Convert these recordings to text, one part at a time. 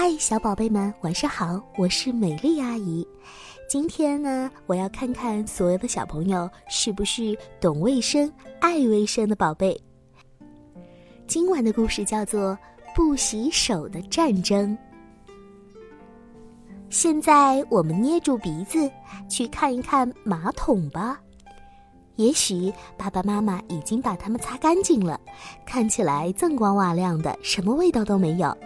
嗨，小宝贝们，晚上好，我是美丽阿姨。今天呢，我要看看所有的小朋友是不是懂卫生、爱卫生的宝贝。今晚的故事叫做《不洗手的战争》。现在我们捏住鼻子，去看一看马桶吧。也许爸爸妈妈已经把它们擦干净了，看起来锃光瓦亮的，什么味道都没有。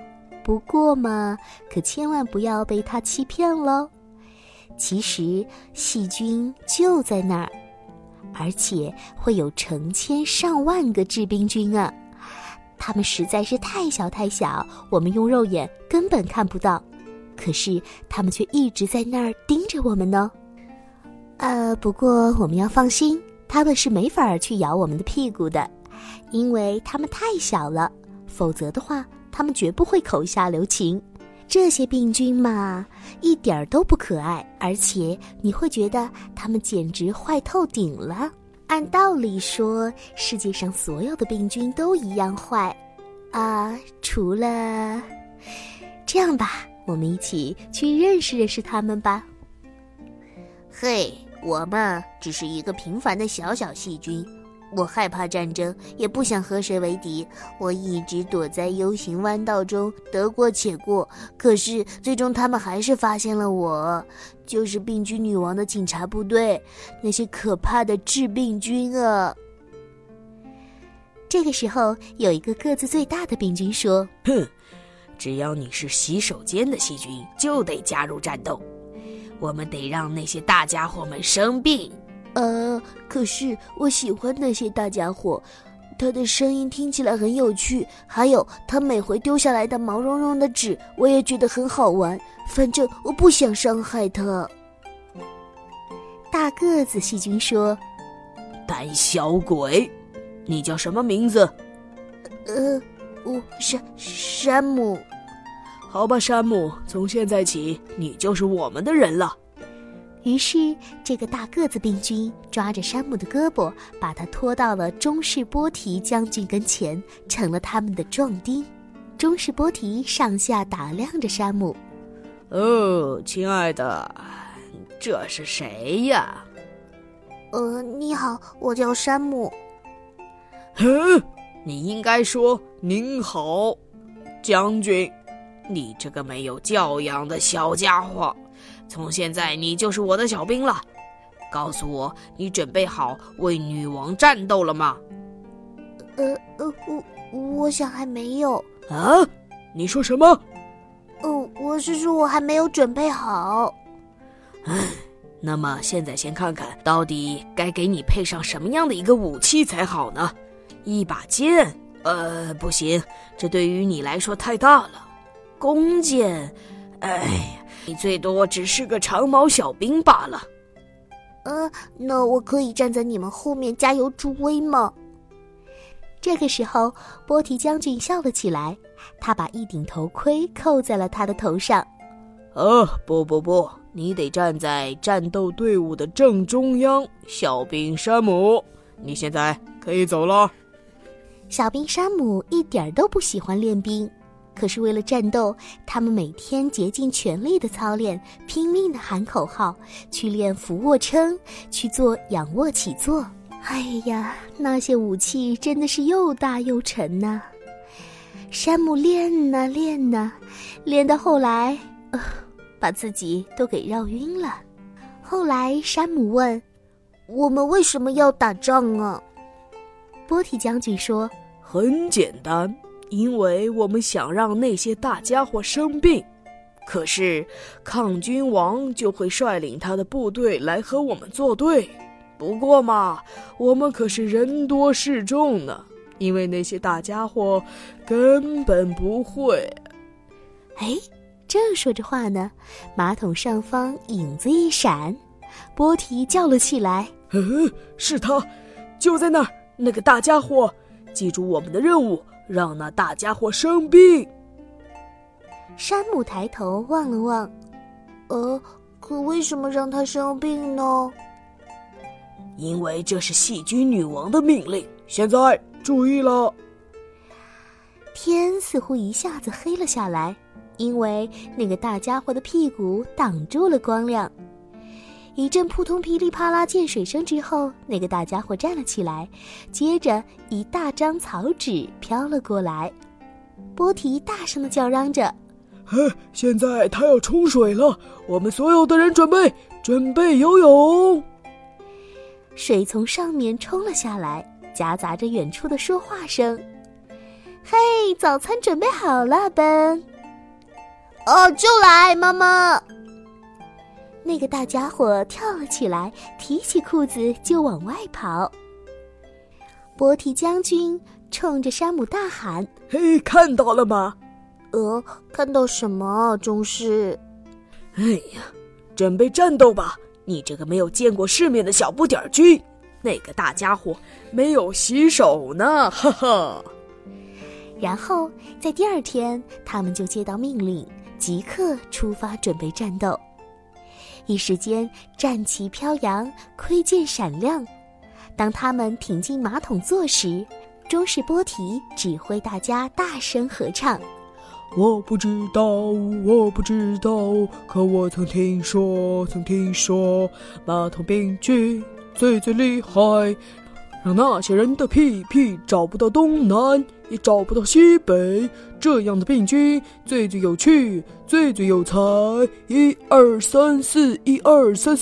不过嘛，可千万不要被它欺骗咯。其实细菌就在那儿，而且会有成千上万个致病菌啊！它们实在是太小，我们用肉眼根本看不到，可是它们却一直在那儿盯着我们呢。不过我们要放心，它们是没法去咬我们的屁股的，因为它们太小了，否则的话他们绝不会口下留情。这些病菌嘛，一点都不可爱，而且你会觉得他们简直坏透顶了。按道理说，世界上所有的病菌都一样坏啊，除了……这样吧，我们一起去认识他们吧。嘿，我嘛，只是一个平凡的小细菌。我害怕战争，也不想和谁为敌。我一直躲在U型弯道中，得过且过。可是最终他们还是发现了我，就是病菌女王的警察部队，那些可怕的致病菌啊！这个时候，有一个个子最大的病菌说：“哼，只要你是洗手间的细菌，就得加入战斗。我们得让那些大家伙们生病。”可是我喜欢那些大家伙，他的声音听起来很有趣，还有他每回丢下来的毛茸茸的纸，我也觉得很好玩。反正我不想伤害他。大个子细菌说：“胆小鬼，你叫什么名字？”“我山姆。”“好吧，山姆，从现在起你就是我们的人了。”于是这个大个子病菌抓着山姆的胳膊，把他拖到了中士波提将军跟前，成了他们的壮丁。中士波提上下打量着山姆：“哦，亲爱的，这是谁呀？”“你好，我叫山姆。”“哼，你应该说您好，将军，你这个没有教养的小家伙。从现在你就是我的小兵了。告诉我，你准备好为女王战斗了吗？”“我想还没有。”“啊？你说什么？”“我是说我还没有准备好。”“那么现在先看看到底该给你配上什么样的一个武器才好呢？一把剑？不行，这对于你来说太大了。弓箭？哎，你最多只是个长毛小兵罢了。”“那我可以站在你们后面加油助威吗？”这个时候，波提将军笑了起来，他把一顶头盔扣在了他的头上。“不，你得站在战斗队伍的正中央，小兵山姆，你现在可以走了。”小兵山姆一点都不喜欢练兵，可是为了战斗，他们每天竭尽全力的操练，拼命的喊口号，去练俯卧撑，去做仰卧起坐。哎呀，那些武器真的是又大又沉呐。山姆练啊，练到后来，把自己都给绕晕了。后来山姆问：“我们为什么要打仗啊？”波提将军说：“很简单。因为我们想让那些大家伙生病，可是抗菌王就会率领他的部队来和我们作对。不过嘛，我们可是人多势众呢，因为那些大家伙根本不会。”正说着话呢，马桶上方影子一闪，波提叫了起来：“是他，就在那儿，那个大家伙！记住我们的任务，让那大家伙生病。”山姆抬头望了望，可为什么让他生病呢？“因为这是细菌女王的命令。现在注意了。”天似乎一下子黑了下来，因为那个大家伙的屁股挡住了光亮。一阵扑通噼里啪啦溅水声之后，那个大家伙站了起来，接着一大张草纸飘了过来。波提大声地叫嚷着：“现在他要冲水了！我们所有的人准备游泳！”水从上面冲了下来，夹杂着远处的说话声。“嘿，早餐准备好了，奔！”“哦，就来，妈妈！”那个大家伙跳了起来，提起裤子就往外跑。波提将军冲着山姆大喊：“嘿，看到了吗？”“看到什么？”“中士。”“哎呀，准备战斗吧！你这个没有见过世面的小不点儿君！那个大家伙没有洗手呢，哈哈！”然后在第二天，他们就接到命令，即刻出发准备战斗。一时间战旗飘扬，盔剑闪亮。当他们挺进马桶座时，中士波提指挥大家大声合唱：“我不知道，我不知道，可我曾听说马桶病菌最最厉害，让那些人的屁屁找不到东南，也找不到西北，这样的病菌最最有趣，最最有才！1、2、3、4，1、2、3、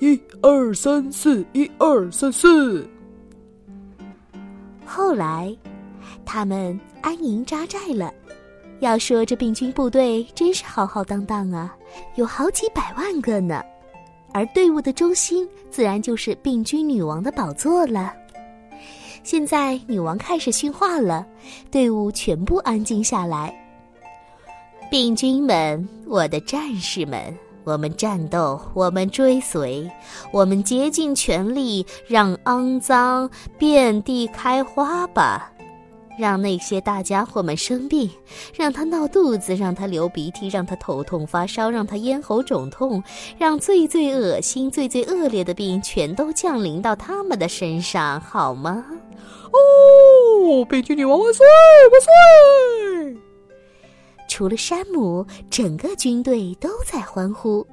4，1、2、3、4，1、2、3、4。”后来，他们安营扎寨了。要说这病菌部队真是浩浩荡荡啊，有好几百万个呢。而队伍的中心自然就是病菌女王的宝座了。现在女王开始训话了，队伍全部安静下来。“病菌们，我的战士们，我们战斗，我们追随，我们竭尽全力，让肮脏遍地开花吧！让那些大家伙们生病，让他闹肚子，让他流鼻涕，让他头痛发烧，让他咽喉肿痛，让最最恶心、最最恶劣的病全都降临到他们的身上，好吗？”“哦，病菌女王万岁，万岁！”除了山姆，整个军队都在欢呼。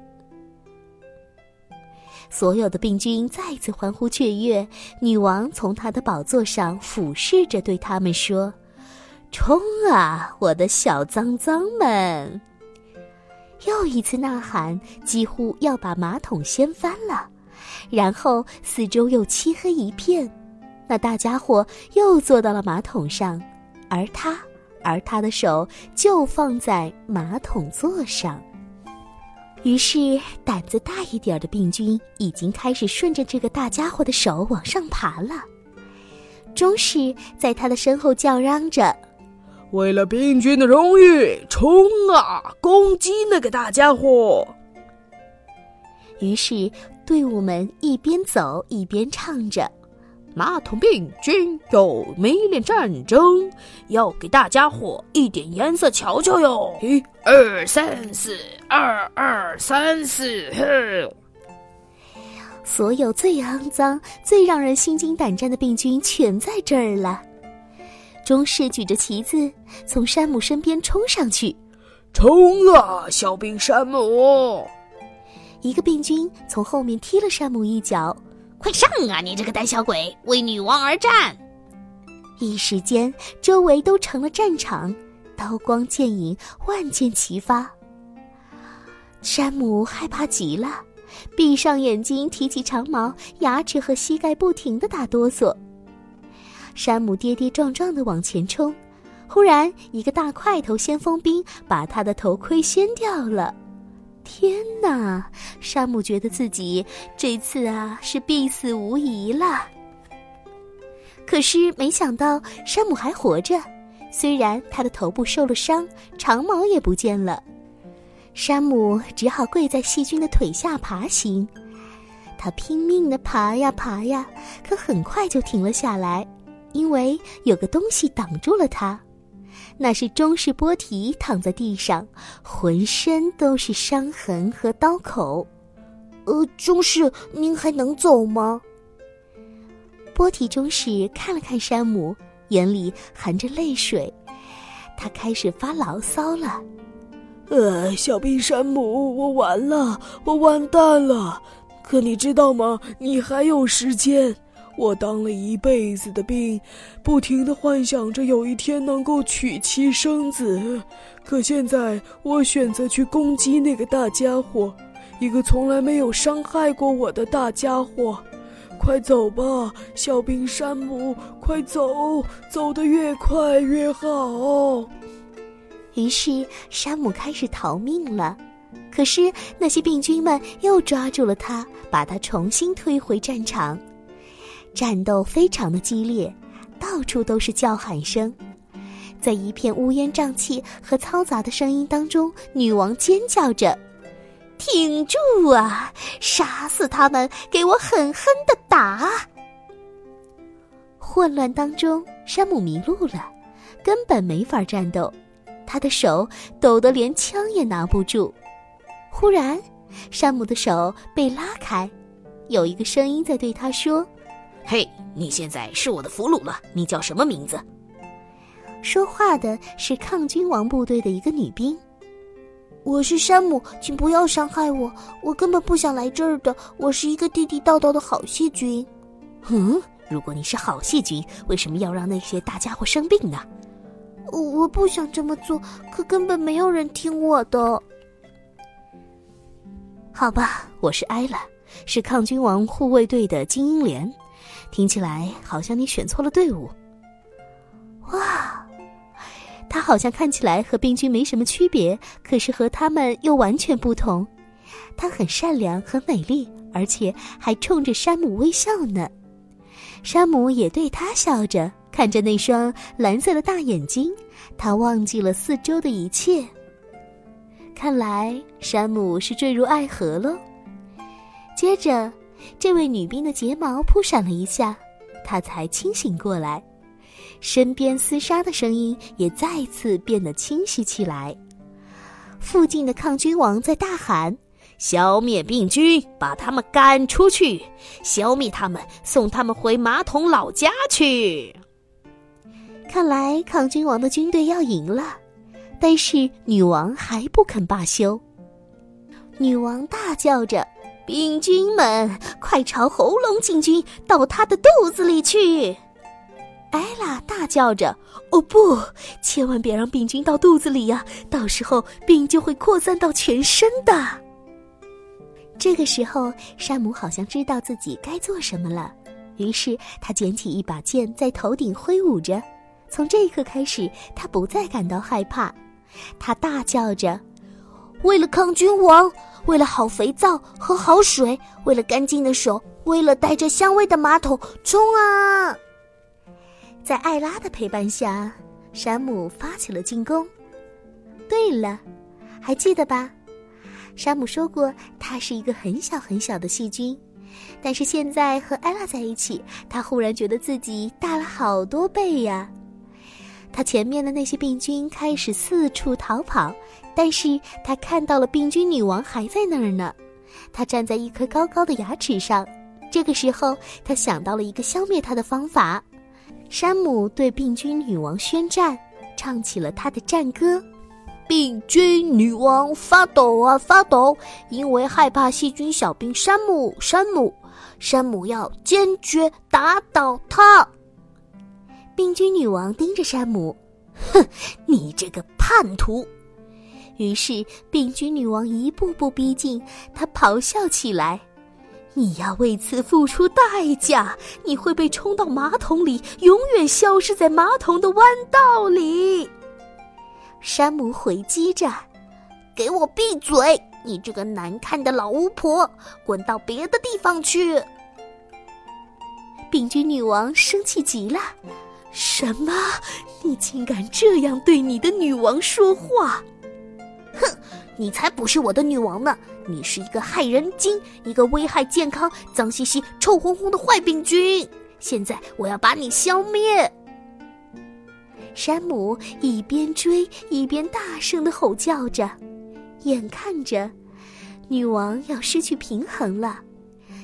所有的病菌再次欢呼雀跃，女王从她的宝座上俯视着对他们说：“冲啊，我的小脏脏们！”又一次呐喊几乎要把马桶掀翻了，然后四周又漆黑一片，那大家伙又坐到了马桶上，而他的手就放在马桶座上。于是胆子大一点的病菌已经开始顺着这个大家伙的手往上爬了。中士在他的身后叫嚷着：“为了病菌的荣誉，冲啊，攻击那个大家伙！”于是队伍们一边走一边唱着：“马桶病菌有迷恋战争，要给大家伙一点颜色瞧瞧哟！1、2、3、4，2、2、3、4，所有最肮脏、最让人心惊胆战的病菌全在这儿了。”中士举着旗子从山姆身边冲上去：“冲啊，小兵山姆！”一个病菌从后面踢了山姆一脚：“快上啊，你这个胆小鬼，为女王而战！”一时间周围都成了战场，刀光剑影，万箭齐发。山姆害怕极了，闭上眼睛，提起长矛，牙齿和膝盖不停地打哆嗦。山姆跌跌撞撞地往前冲，忽然一个大块头先锋兵把他的头盔掀掉了。天哪！山姆觉得自己这次是必死无疑了。可是没想到山姆还活着，虽然他的头部受了伤，长矛也不见了。山姆只好跪在细菌的腿下爬行，他拼命地爬呀爬呀，可很快就停了下来，因为有个东西挡住了他。那是中士波提躺在地上，浑身都是伤痕和刀口。“中士，您还能走吗？”波提中士看了看山姆，眼里含着泪水，他开始发牢骚了。小冰山姆，我完了，我完蛋了。可你知道吗？你还有时间。我当了一辈子的兵，不停地幻想着有一天能够娶妻生子，可现在我选择去攻击那个大家伙，一个从来没有伤害过我的大家伙。快走吧，小兵山姆，快走，走得越快越好。于是山姆开始逃命了，可是那些病菌们又抓住了他，把他重新推回战场。战斗非常的激烈，到处都是叫喊声。在一片乌烟瘴气和嘈杂的声音当中，女王尖叫着：挺住啊，杀死他们，给我狠狠地打。混乱当中，山姆迷路了，根本没法战斗，他的手抖得连枪也拿不住。忽然，山姆的手被拉开，有一个声音在对他说：嘿，你现在是我的俘虏了，你叫什么名字？说话的是抗君王部队的一个女兵。我是山姆，请不要伤害我，我根本不想来这儿的，我是一个地地道道的好细菌。如果你是好细菌，为什么要让那些大家伙生病呢？我不想这么做，可根本没有人听我的。好吧，我是艾拉，是抗君王护卫队的精英连。听起来好像你选错了队伍。哇，他好像看起来和病菌没什么区别，可是和他们又完全不同。他很善良，很美丽，而且还冲着山姆微笑呢。山姆也对他笑着，看着那双蓝色的大眼睛，他忘记了四周的一切。看来山姆是坠入爱河了。接着这位女兵的睫毛扑闪了一下，她才清醒过来，身边厮杀的声音也再次变得清晰起来。附近的抗菌王在大喊：消灭病菌，把他们赶出去，消灭他们，送他们回马桶老家去。看来抗菌王的军队要赢了，但是女王还不肯罢休。女王大叫着：病菌们，快朝喉咙进军，到他的肚子里去！艾拉大叫着：哦不，千万别让病菌到肚子里呀，到时候病就会扩散到全身的。这个时候，山姆好像知道自己该做什么了，于是他捡起一把剑在头顶挥舞着。从这一刻开始，他不再感到害怕，他大叫着：为了抗菌王，为了好肥皂和好水，为了干净的手，为了带着香味的马桶，冲啊！在艾拉的陪伴下，山姆发起了进攻。对了，还记得吧？山姆说过他是一个很小很小的细菌，但是现在和艾拉在一起，他忽然觉得自己大了好多倍呀。他前面的那些病菌开始四处逃跑，但是他看到了病菌女王还在那儿呢。他站在一颗高高的牙齿上，这个时候他想到了一个消灭他的方法。山姆对病菌女王宣战，唱起了他的战歌：病菌女王发抖啊发抖，因为害怕细菌小兵山姆，山姆，山姆要坚决打倒他。病菌女王盯着山姆：哼，你这个叛徒。于是病菌女王一步步逼近，她咆哮起来：你要为此付出代价，你会被冲到马桶里，永远消失在马桶的弯道里。山姆回击着：给我闭嘴，你这个难看的老巫婆，滚到别的地方去。病菌女王生气极了：什么？你竟敢这样对你的女王说话？哼，你才不是我的女王呢，你是一个害人精，一个危害健康、脏兮兮、臭烘烘的坏病菌，现在我要把你消灭。山姆一边追一边大声地吼叫着，眼看着女王要失去平衡了，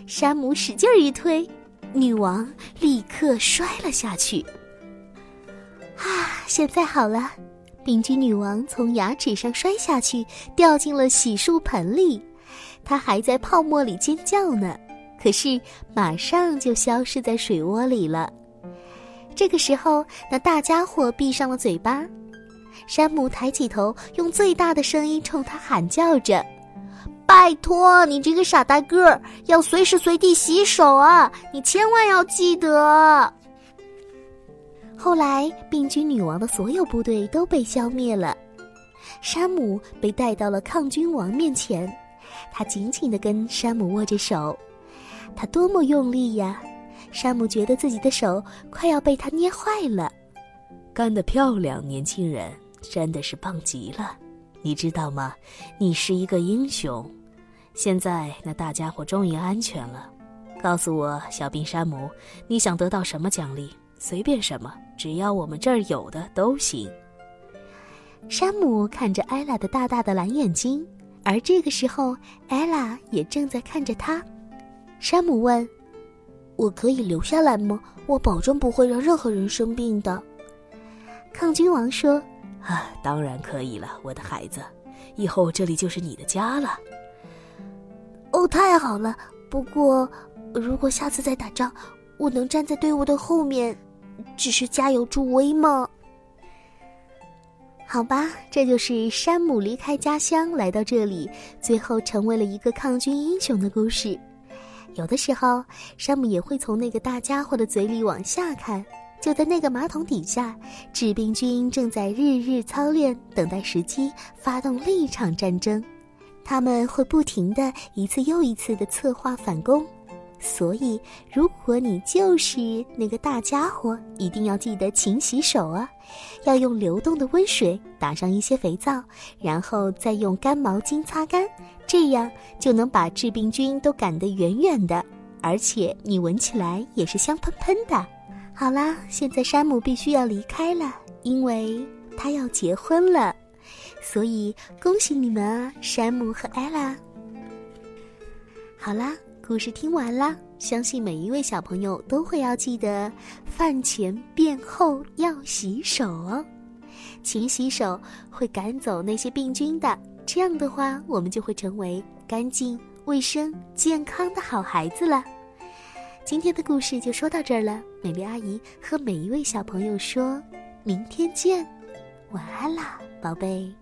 山姆使劲一推，女王立刻摔了下去。现在好了，饼居女王从牙齿上摔下去，掉进了洗漱盆里。她还在泡沫里尖叫呢，可是马上就消失在水窝里了。这个时候，那大家伙闭上了嘴巴。山姆抬起头，用最大的声音冲他喊叫着：拜托你这个傻大个儿，要随时随地洗手啊，你千万要记得。后来病菌女王的所有部队都被消灭了，山姆被带到了抗菌王面前，他紧紧地跟山姆握着手。他多么用力呀，山姆觉得自己的手快要被他捏坏了。干得漂亮，年轻人，真的是棒极了。你知道吗？你是一个英雄。现在那大家伙终于安全了。告诉我，小兵山姆，你想得到什么奖励？随便什么，只要我们这儿有的都行。山姆看着艾拉的大大的蓝眼睛，而这个时候，艾拉也正在看着他。山姆问：我可以留下来吗？我保证不会让任何人生病的。抗菌王说：啊，当然可以了，我的孩子，以后这里就是你的家了。哦，太好了，不过如果下次再打仗，我能站在队伍的后面，只是加油助威吗？好吧，这就是山姆离开家乡来到这里，最后成为了一个抗菌英雄的故事。有的时候，山姆也会从那个大家伙的嘴里往下看。就在那个马桶底下，治病军正在日日操练，等待时机发动另一场战争。他们会不停地一次又一次地策划反攻。所以，如果你就是那个大家伙，一定要记得勤洗手啊！要用流动的温水打上一些肥皂，然后再用干毛巾擦干，这样就能把治病军都赶得远远的，而且你闻起来也是香喷喷的。好啦，现在山姆必须要离开了，因为他要结婚了，所以恭喜你们啊，山姆和艾拉。好啦，故事听完啦，相信每一位小朋友都会要记得饭前便后要洗手哦。勤洗手会赶走那些病菌的，这样的话我们就会成为干净、卫生、健康的好孩子了。今天的故事就说到这儿了，美丽阿姨和每一位小朋友说，明天见，晚安啦，宝贝。